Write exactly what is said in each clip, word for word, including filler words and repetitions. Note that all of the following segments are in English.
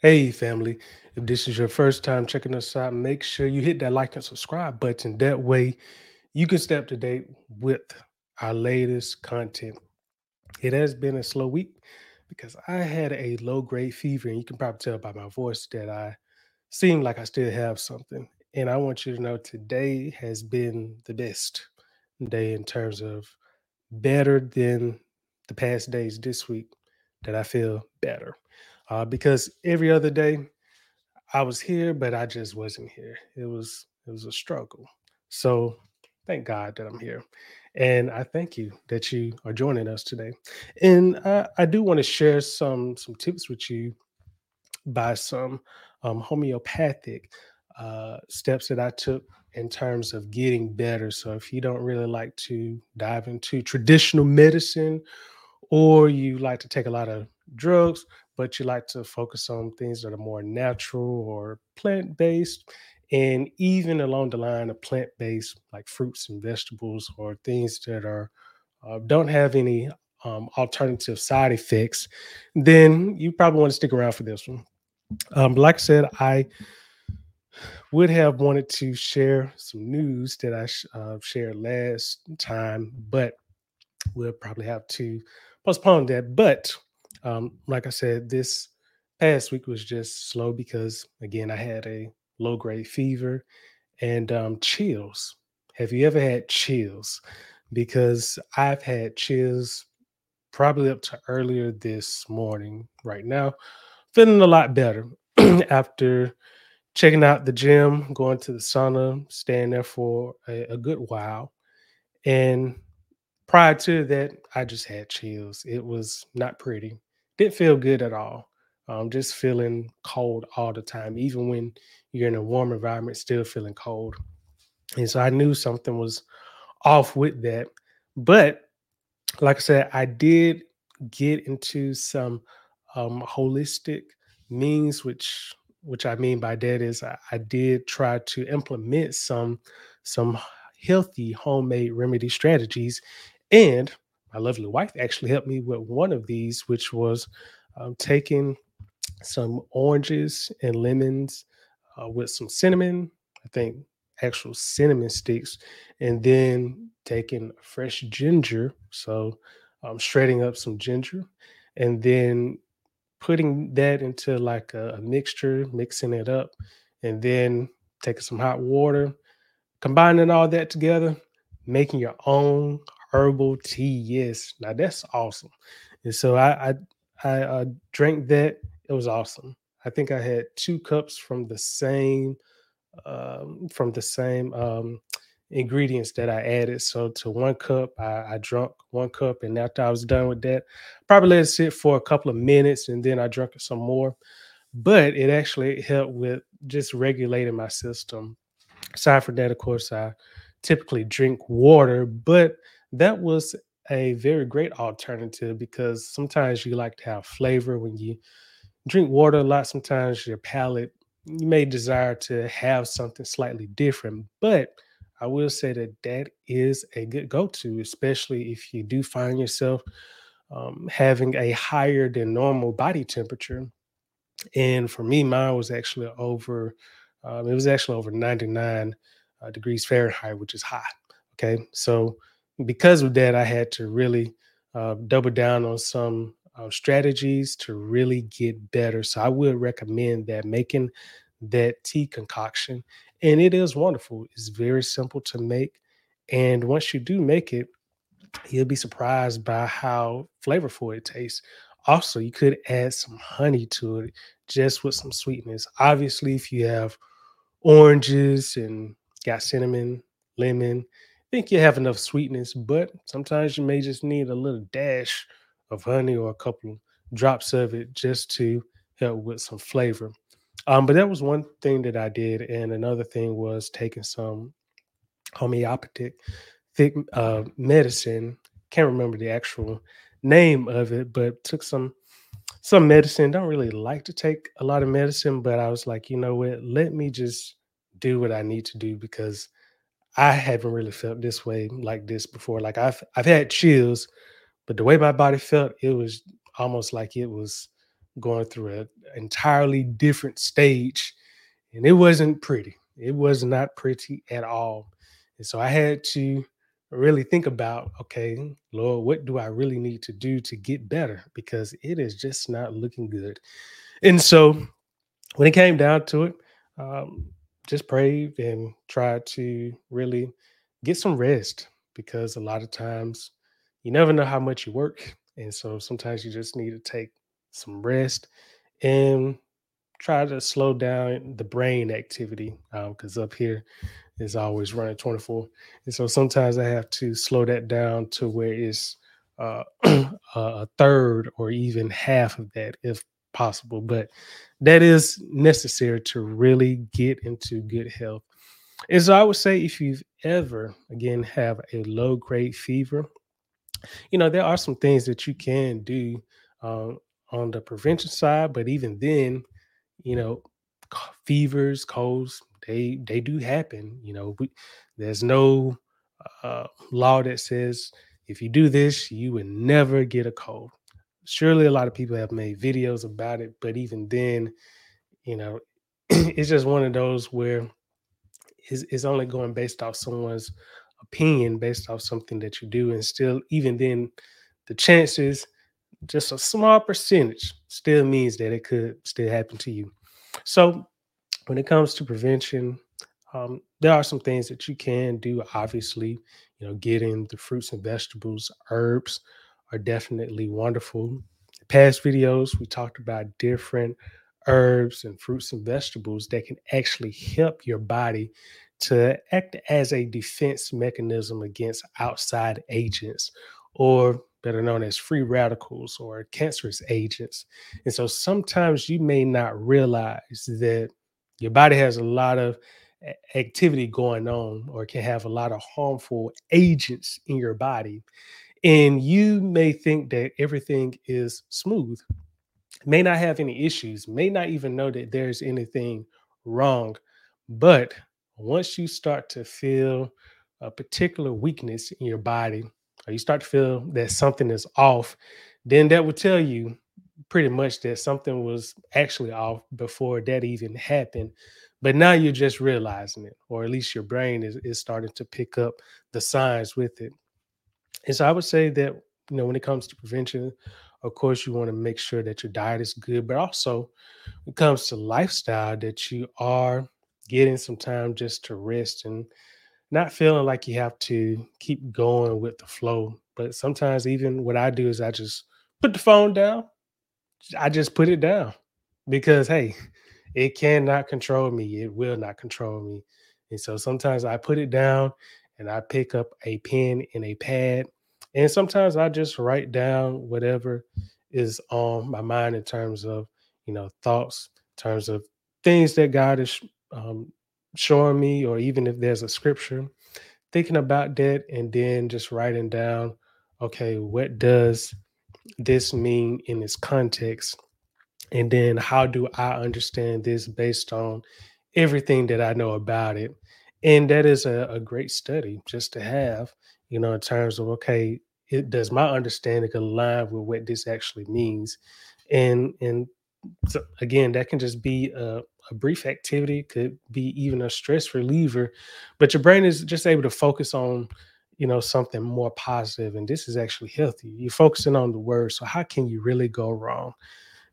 Hey, family. If this is your first time checking us out, make sure you hit that like and subscribe button. That way, you can stay up to date with our latest content. It has been a slow week because I had a low-grade fever, and you can probably tell by my voice that I seem like I still have something. And I want you to know today has been the best day in terms of better than the past days this week that I feel better. Uh, because every other day I was here, but I just wasn't here. It was it was a struggle. So thank God that I'm here. And I thank you that you are joining us today. And I, I do want to share some, some tips with you by some um, homeopathic uh, steps that I took in terms of getting better. So if you don't really like to dive into traditional medicine, or you like to take a lot of drugs, but you like to focus on things that are more natural or plant-based, and even along the line of plant-based, like fruits and vegetables, or things that are uh, don't have any um, alternative side effects, then you probably want to stick around for this one. Um, like I said, I would have wanted to share some news that I sh- uh, shared last time, but we'll probably have to postpone that. But um, like I said, this past week was just slow because, again, I had a low-grade fever and um, chills. Have you ever had chills? Because I've had chills probably up to earlier this morning right now. Feeling a lot better after checking out the gym, going to the sauna, staying there for a, a good while. And prior to that, I just had chills. It was not pretty. Didn't feel good at all. Um, just feeling cold all the time. Even when you're in a warm environment, still feeling cold. And so I knew something was off with that. But like I said, I did get into some um, holistic means, which which I mean by that is I, I did try to implement some some healthy homemade remedy strategies. And my lovely wife actually helped me with one of these, which was um, taking some oranges and lemons uh, with some cinnamon, I think actual cinnamon sticks, and then taking fresh ginger. So um, shredding up some ginger and then putting that into like a, a mixture, mixing it up, and then taking some hot water, combining all that together, making your own herbal tea. Yes, now that's awesome. And so I I, I uh, drank that. It was awesome. I think I had two cups from the same um, from the same um, ingredients that I added. So to one cup, I, I drank one cup, and after I was done with that, probably let it sit for a couple of minutes, and then I drank some more. But it actually helped with just regulating my system. Aside from that, of course, I typically drink water, but that was a very great alternative because sometimes you like to have flavor when you drink water a lot. Sometimes your palate, you may desire to have something slightly different, but I will say that that is a good go-to, especially if you do find yourself um, having a higher than normal body temperature. And for me, mine was actually over... Um, it was actually over ninety-nine uh, degrees Fahrenheit, which is hot. Okay. So because of that, I had to really uh, double down on some uh, strategies to really get better. So I would recommend that making that tea concoction. And it is wonderful. It's very simple to make. And once you do make it, you'll be surprised by how flavorful it tastes. Also, you could add some honey to it just with some sweetness. Obviously, if you have oranges and got cinnamon, lemon, I think you have enough sweetness, but sometimes you may just need a little dash of honey or a couple drops of it just to help with some flavor. Um, but that was one thing that I did. And another thing was taking some homeopathic thick uh, medicine. Can't remember the actual name of it, but took some some medicine. Don't really like to take a lot of medicine, but I was like, you know what, let me just do what I need to do because I haven't really felt this way like this before. Like I've I've had chills, but the way my body felt, it was almost like it was going through an entirely different stage, and it wasn't pretty. It was not pretty at all. And so I had to really think about, okay, Lord, what do I really need to do to get better? Because it is just not looking good. And so when it came down to it, um, just prayed and tried to really get some rest, because a lot of times you never know how much you work. And so sometimes you just need to take some rest and try to slow down the brain activity, because um, up here is always running twenty-four. And so sometimes I have to slow that down to where it's uh, a third or even half of that if possible. But that is necessary to really get into good health. And so I would say if you've ever, again, have a low-grade fever, you know, there are some things that you can do uh, on the prevention side. But even then, you know, fevers, colds, they they do happen. You know, we, there's no uh, law that says if you do this, you will never get a cold. Surely a lot of people have made videos about it. But even then, you know, it's just one of those where it's, it's only going based off someone's opinion, based off something that you do. And still, even then, the chances, just a small percentage, still means that it could still happen to you. So when it comes to prevention, um, there are some things that you can do. Obviously, you know, getting the fruits and vegetables, herbs are definitely wonderful. In past videos, we talked about different herbs and fruits and vegetables that can actually help your body to act as a defense mechanism against outside agents, or better known as free radicals or cancerous agents. And so sometimes you may not realize that your body has a lot of activity going on, or can have a lot of harmful agents in your body. And you may think that everything is smooth, may not have any issues, may not even know that there's anything wrong. But once you start to feel a particular weakness in your body, or you start to feel that something is off, then that will tell you pretty much that something was actually off before that even happened. But now you're just realizing it, or at least your brain is, is starting to pick up the signs with it. And so I would say that, you know, when it comes to prevention, of course, you want to make sure that your diet is good, but also when it comes to lifestyle, that you are getting some time just to rest and not feeling like you have to keep going with the flow. But sometimes even what I do is I just put the phone down. I just put it down because, hey, it cannot control me. It will not control me. And so sometimes I put it down and I pick up a pen and a pad. And sometimes I just write down whatever is on my mind in terms of, you know, thoughts, in terms of things that God is um, showing me, or even if there's a scripture, thinking about that, and then just writing down, okay, what does this mean in its context? And then how do I understand this based on everything that I know about it? And that is a, a great study just to have, you know, in terms of, okay, it, does my understanding align with what this actually means? And, and so, again, that can just be a, a brief activity, could be even a stress reliever, but your brain is just able to focus on, you know, something more positive. And this is actually healthy. You're focusing on the word. So how can you really go wrong?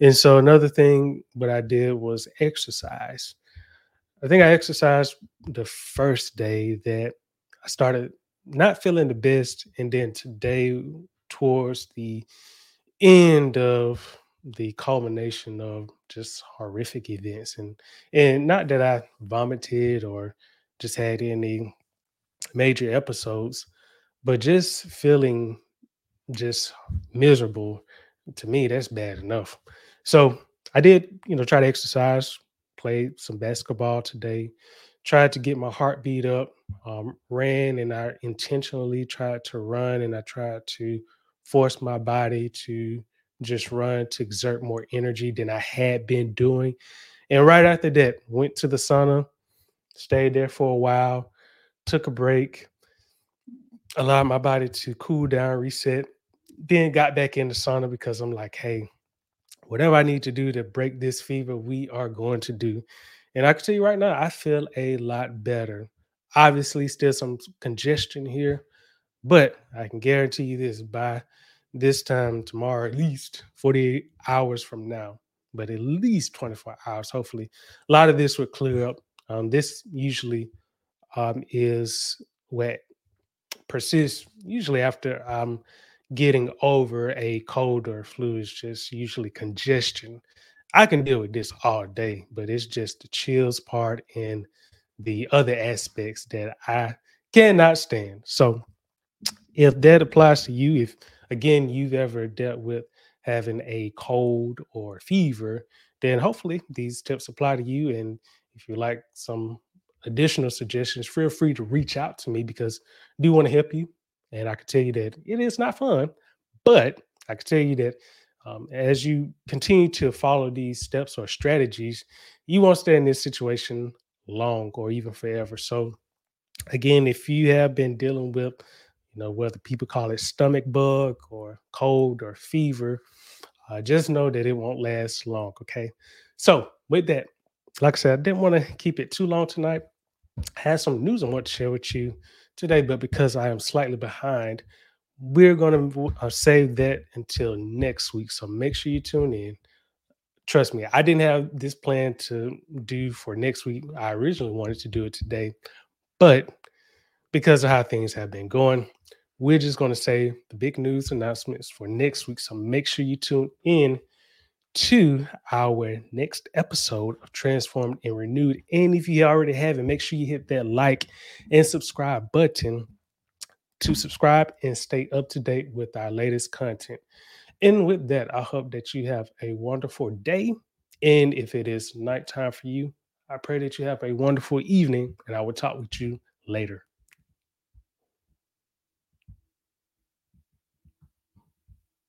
And so another thing what I did was exercise. I think I exercised the first day that I started not feeling the best. And then today, towards the end of the culmination of just horrific events, and and not that I vomited or just had any major episodes, but just feeling just miserable, to me, that's bad enough. So I did, you know, try to exercise, played some basketball today, tried to get my heartbeat up, um, ran, and I intentionally tried to run, and I tried to force my body to just run, to exert more energy than I had been doing. And right after that, went to the sauna, stayed there for a while, took a break, allowed my body to cool down, reset, then got back in the sauna because I'm like, hey, whatever I need to do to break this fever, we are going to do. And I can tell you right now, I feel a lot better. Obviously, still some congestion here, but I can guarantee you this, by this time tomorrow, at least forty-eight hours from now, but at least twenty-four hours, hopefully, a lot of this would clear up. Um, this usually um, is what persists usually after um, getting over a cold or flu, is just usually congestion. I can deal with this all day, but it's just the chills part and the other aspects that I cannot stand. So if that applies to you, if, again, you've ever dealt with having a cold or fever, then hopefully these tips apply to you. And if you like some additional suggestions, feel free to reach out to me, because I do want to help you. And I can tell you that it is not fun, but I can tell you that Um, as you continue to follow these steps or strategies, you won't stay in this situation long or even forever. So again, if you have been dealing with, you know, whether people call it stomach bug or cold or fever, uh, just know that it won't last long. Okay. So with that, like I said, I didn't want to keep it too long tonight. I had some news I want to share with you today, but because I am slightly behind, we're going to uh, save that until next week. So make sure you tune in. Trust me, I didn't have this plan to do for next week. I originally wanted to do it today, but because of how things have been going, we're just going to save the big news announcements for next week. So make sure you tune in to our next episode of Transformed and Renewed. And if you already haven't, make sure you hit that like and subscribe button to subscribe and stay up to date with our latest content. And with that, I hope that you have a wonderful day. And if it is nighttime for you, I pray that you have a wonderful evening, and I will talk with you later.